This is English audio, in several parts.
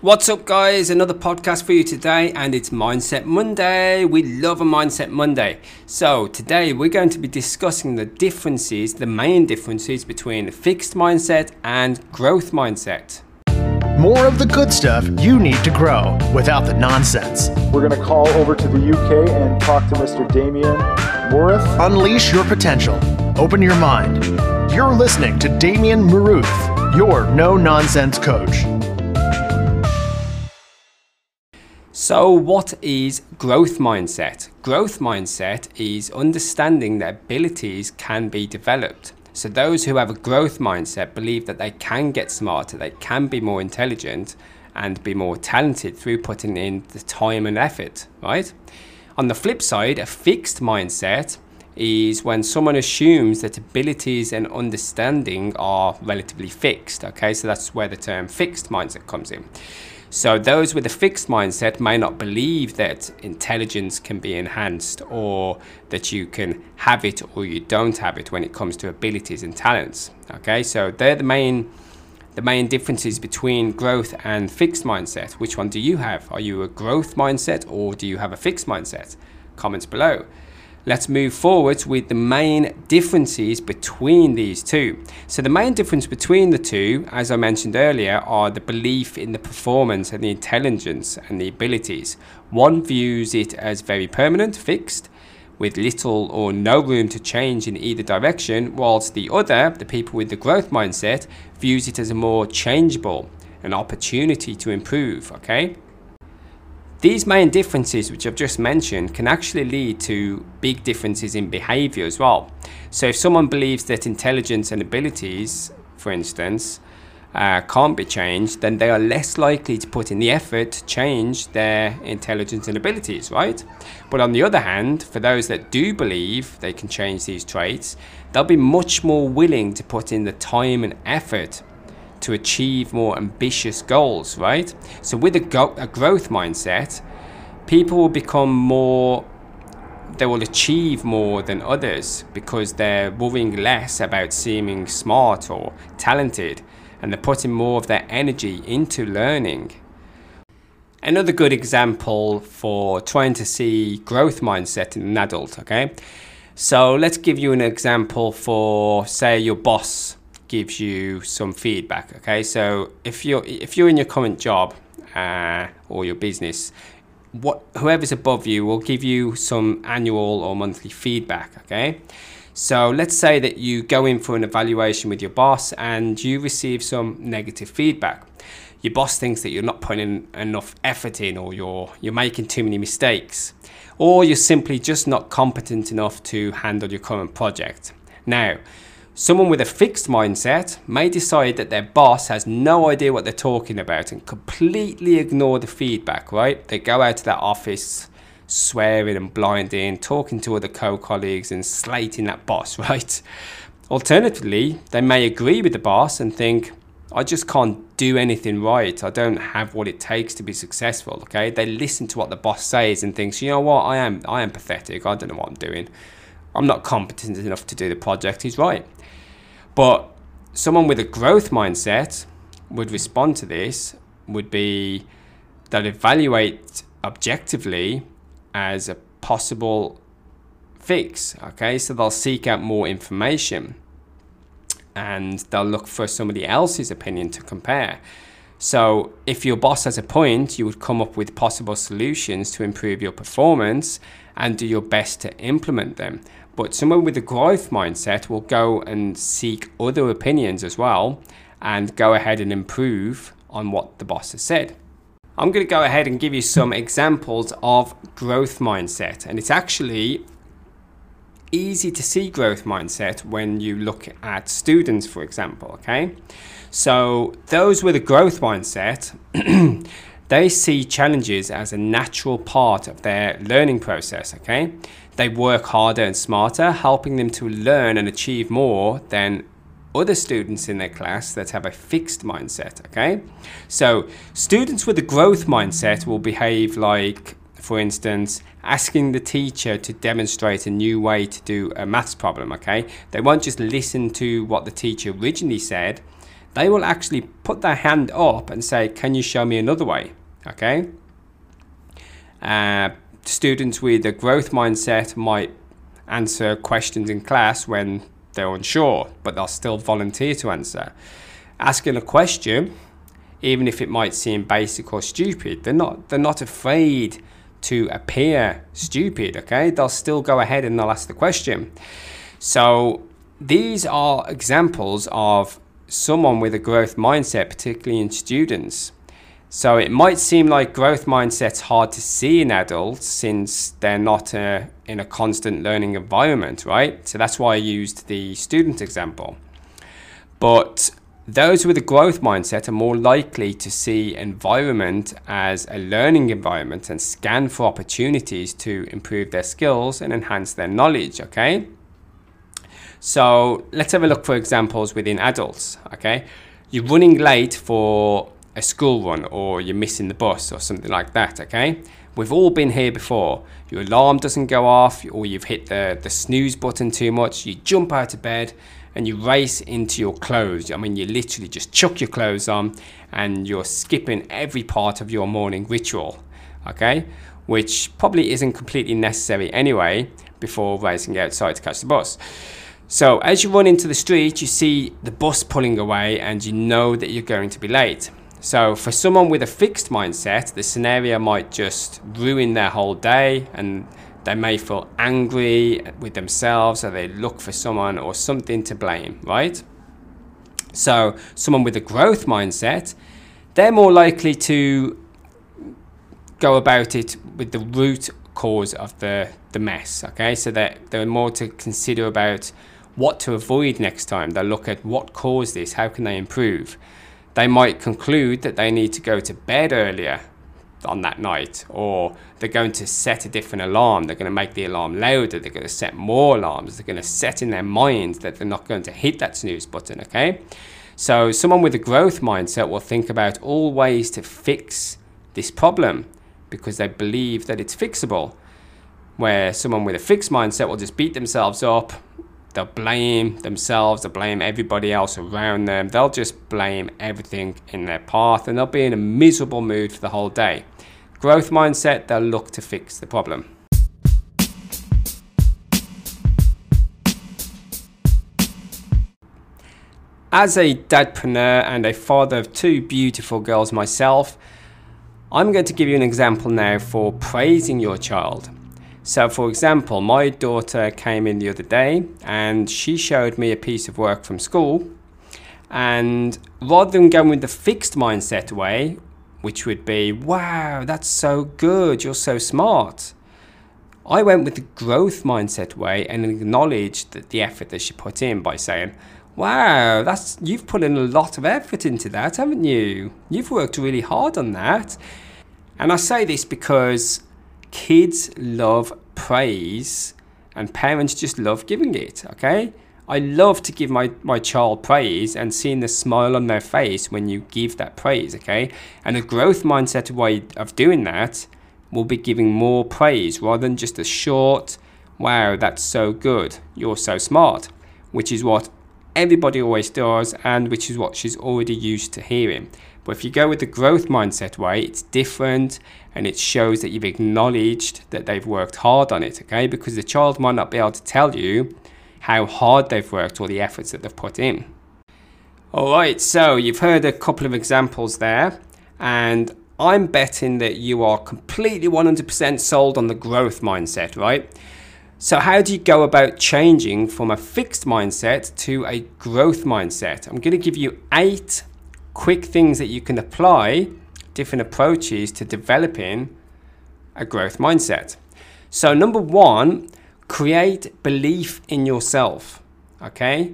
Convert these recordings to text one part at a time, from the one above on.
What's up, guys? Another podcast for you today, and it's Mindset Monday. We love a Mindset Monday. So today we're going to be discussing the main differences between the fixed mindset and growth mindset. More of the good stuff you need to grow without the nonsense. We're going to call over to the UK and talk to Mr. Damian Marooth. Unleash your potential. Open your mind. You're listening to Damian Marooth, your no-nonsense coach. So what is growth mindset? Growth mindset is understanding that abilities can be developed. So those who have a growth mindset believe that they can get smarter, they can be more intelligent and be more talented through putting in the time and effort, right? On the flip side, a fixed mindset is when someone assumes that abilities and understanding are relatively fixed, okay? So that's where the term fixed mindset comes in. So those with a fixed mindset may not believe that intelligence can be enhanced, or that you can have it or you don't have it when it comes to abilities and talents. Okay, so they're the main differences between growth and fixed mindset. Which one do you have? Are you a growth mindset or do you have a fixed mindset? Comments below. Let's move forward with the main differences between these two. So the main difference between the two, as I mentioned earlier, are the belief in the performance and the intelligence and the abilities. One views it as very permanent, fixed, with little or no room to change in either direction, whilst the other, the people with the growth mindset, views it as a more changeable, an opportunity to improve, okay? These main differences, which I've just mentioned, can actually lead to big differences in behavior as well. So if someone believes that intelligence and abilities, for instance, can't be changed, then they are less likely to put in the effort to change their intelligence and abilities, right? But on the other hand, for those that do believe they can change these traits, they'll be much more willing to put in the time and effort to achieve more ambitious goals, right? So with a growth mindset, people will achieve more than others because they're worrying less about seeming smart or talented, and they're putting more of their energy into learning. Another good example for trying to see growth mindset in an adult, okay? So let's give you an example for, say, your boss gives you some feedback, okay? So if you're in your current job or your business, whoever's above you will give you some annual or monthly feedback, okay? So let's say that you go in for an evaluation with your boss and you receive some negative feedback. Your boss thinks that you're not putting enough effort in, or you're making too many mistakes, or you're simply just not competent enough to handle your current project. Now, someone with a fixed mindset may decide that their boss has no idea what they're talking about and completely ignore the feedback, right? They go out to their office swearing and blinding, talking to other co-colleagues and slating that boss, right? Alternatively, they may agree with the boss and think, I just can't do anything right. I don't have what it takes to be successful, okay? They listen to what the boss says and thinks, you know what, I am pathetic. I don't know what I'm doing. I'm not competent enough to do the project. He's right. But someone with a growth mindset would respond to this, would be that evaluate objectively as a possible fix, okay? So they'll seek out more information and they'll look for somebody else's opinion to compare. So if your boss has a point, you would come up with possible solutions to improve your performance and do your best to implement them. But someone with a growth mindset will go and seek other opinions as well and go ahead and improve on what the boss has said. I'm going to go ahead and give you some examples of growth mindset. And it's actually easy to see growth mindset when you look at students, for example, okay? So those with a growth mindset, they see challenges as a natural part of their learning process, okay? They work harder and smarter, helping them to learn and achieve more than other students in their class that have a fixed mindset, okay? So students with a growth mindset will behave like, for instance, asking the teacher to demonstrate a new way to do a maths problem, okay? They won't just listen to what the teacher originally said. they will actually put their hand up and say, can you show me another way? Okay. Students with a growth mindset might answer questions in class when they're unsure, but they'll still volunteer to answer. Asking a question, even if it might seem basic or stupid, they're not afraid to appear stupid, okay? They'll still go ahead and they'll ask the question. So these are examples of someone with a growth mindset, particularly in students. So it might seem like growth mindset's hard to see in adults since they're not in a constant learning environment, right? So that's why I used the student example. But those with a growth mindset are more likely to see environment as a learning environment and scan for opportunities to improve their skills and enhance their knowledge, okay? So let's have a look for examples within adults, okay? You're running late for a school run, or you're missing the bus or something like that, okay? We've all been here before. Your alarm doesn't go off, or you've hit the snooze button too much. You jump out of bed and you race into your clothes. I mean, you literally just chuck your clothes on and you're skipping every part of your morning ritual, okay? Which probably isn't completely necessary anyway before racing outside to catch the bus. So as you run into the street, you see the bus pulling away and you know that you're going to be late. So for someone with a fixed mindset, the scenario might just ruin their whole day, and they may feel angry with themselves, or they look for someone or something to blame, right? So someone with a growth mindset, they're more likely to go about it with the root cause of the mess, okay? So they're more to consider about what to avoid next time. They'll look at what caused this, how can they improve? They might conclude that they need to go to bed earlier on that night, or they're going to set a different alarm. They're going to make the alarm louder. They're going to set more alarms. They're going to set in their mind that they're not going to hit that snooze button, okay? So someone with a growth mindset will think about all ways to fix this problem because they believe that it's fixable, where someone with a fixed mindset will just beat themselves up. They'll blame themselves, they'll blame everybody else around them, they'll just blame everything in their path, and they'll be in a miserable mood for the whole day. Growth mindset, they'll look to fix the problem. As a dadpreneur and a father of two beautiful girls myself, I'm going to give you an example now for praising your child. So for example, my daughter came in the other day and she showed me a piece of work from school, and rather than going with the fixed mindset way, which would be, wow, that's so good, you're so smart, I went with the growth mindset way and acknowledged that the effort that she put in by saying, wow, you've put in a lot of effort into that, haven't you? You've worked really hard on that. And I say this because kids love praise and parents just love giving it, okay? I love to give my child praise and seeing the smile on their face when you give that praise, okay? And a growth mindset way of doing that will be giving more praise rather than just a short, wow, that's so good, you're so smart, which is what everybody always does and which is what she's already used to hearing. But if you go with the growth mindset way, it's different and it shows that you've acknowledged that they've worked hard on it, okay? Because the child might not be able to tell you how hard they've worked or the efforts that they've put in. All right, so you've heard a couple of examples there, and I'm betting that you are completely 100% sold on the growth mindset, right? So how do you go about changing from a fixed mindset to a growth mindset? I'm going to give you 8 quick things that you can apply, different approaches to developing a growth mindset. So number 1, create belief in yourself, okay?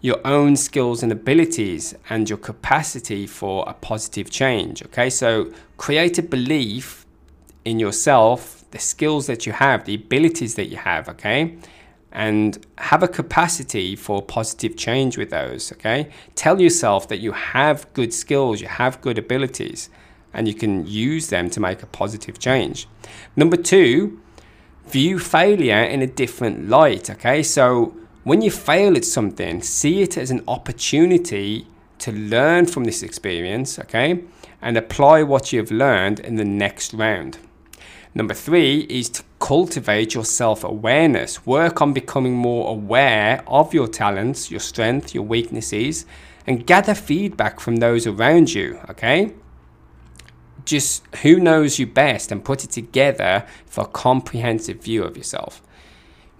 Your own skills and abilities and your capacity for a positive change, okay? So create a belief in yourself, the skills that you have, the abilities that you have, okay? And have a capacity for positive change with those, okay? Tell yourself that you have good skills, you have good abilities, and you can use them to make a positive change. Number 2, view failure in a different light, okay? So when you fail at something, see it as an opportunity to learn from this experience, okay, and apply what you've learned in the next round. Number three is to cultivate your self-awareness. Work on becoming more aware of your talents, your strengths, your weaknesses, and gather feedback from those around you, okay? Just who knows you best, and put it together for a comprehensive view of yourself.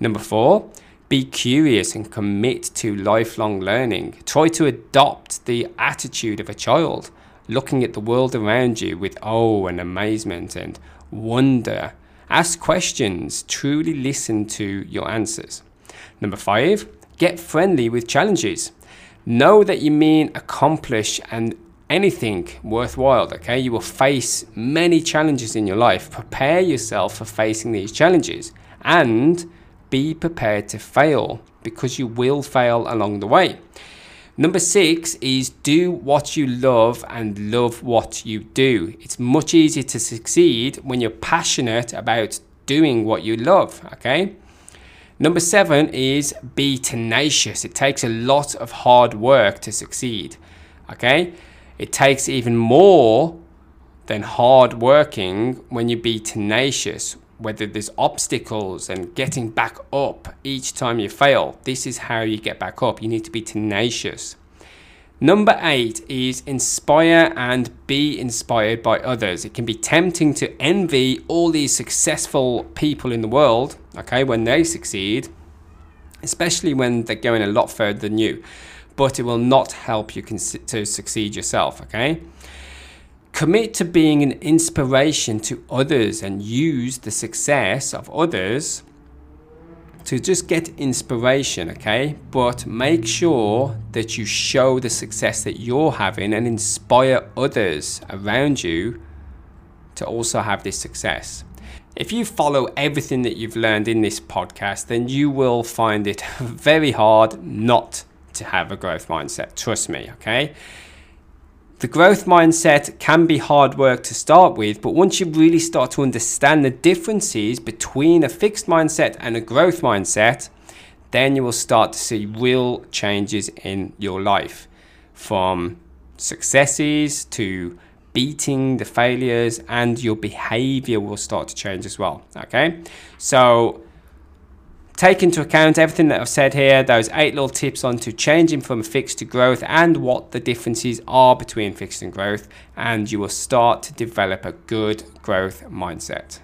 Number four, be curious and commit to lifelong learning. Try to adopt the attitude of a child, looking at the world around you with awe and amazement and wonder. Ask questions, truly listen to your answers. Number five, get friendly with challenges. Know that you mean accomplish and anything worthwhile, okay? You will face many challenges in your life. Prepare yourself for facing these challenges and be prepared to fail, because you will fail along the way. Number six is do what you love and love what you do. It's much easier to succeed when you're passionate about doing what you love, okay? Number seven is be tenacious. It takes a lot of hard work to succeed, okay? It takes even more than hard working when you be tenacious, whether there's obstacles and getting back up each time you fail. This is how you get back up. You need to be tenacious. Number eight is inspire and be inspired by others. It can be tempting to envy all these successful people in the world, okay, when they succeed, especially when they're going a lot further than you, but it will not help you to succeed yourself, okay? Commit to being an inspiration to others and use the success of others to just get inspiration, okay? But make sure that you show the success that you're having and inspire others around you to also have this success. If you follow everything that you've learned in this podcast, then you will find it very hard not to have a growth mindset. Trust me, okay? The growth mindset can be hard work to start with, but once you really start to understand the differences between a fixed mindset and a growth mindset, then you will start to see real changes in your life, from successes to beating the failures, and your behavior will start to change as well, okay? So take into account everything that I've said here, those eight little tips on to changing from fixed to growth and what the differences are between fixed and growth, and you will start to develop a good growth mindset.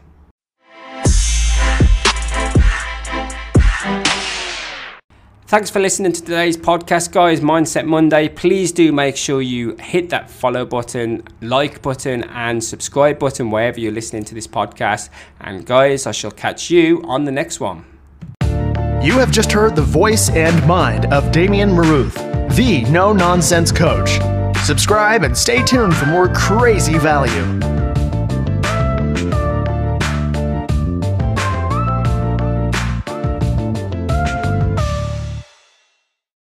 Thanks for listening to today's podcast, guys. Mindset Monday. Please do make sure you hit that follow button, like button, and subscribe button wherever you're listening to this podcast. And guys, I shall catch you on the next one. You have just heard the voice and mind of Damian Marooth, the no-nonsense coach. Subscribe and stay tuned for more crazy value.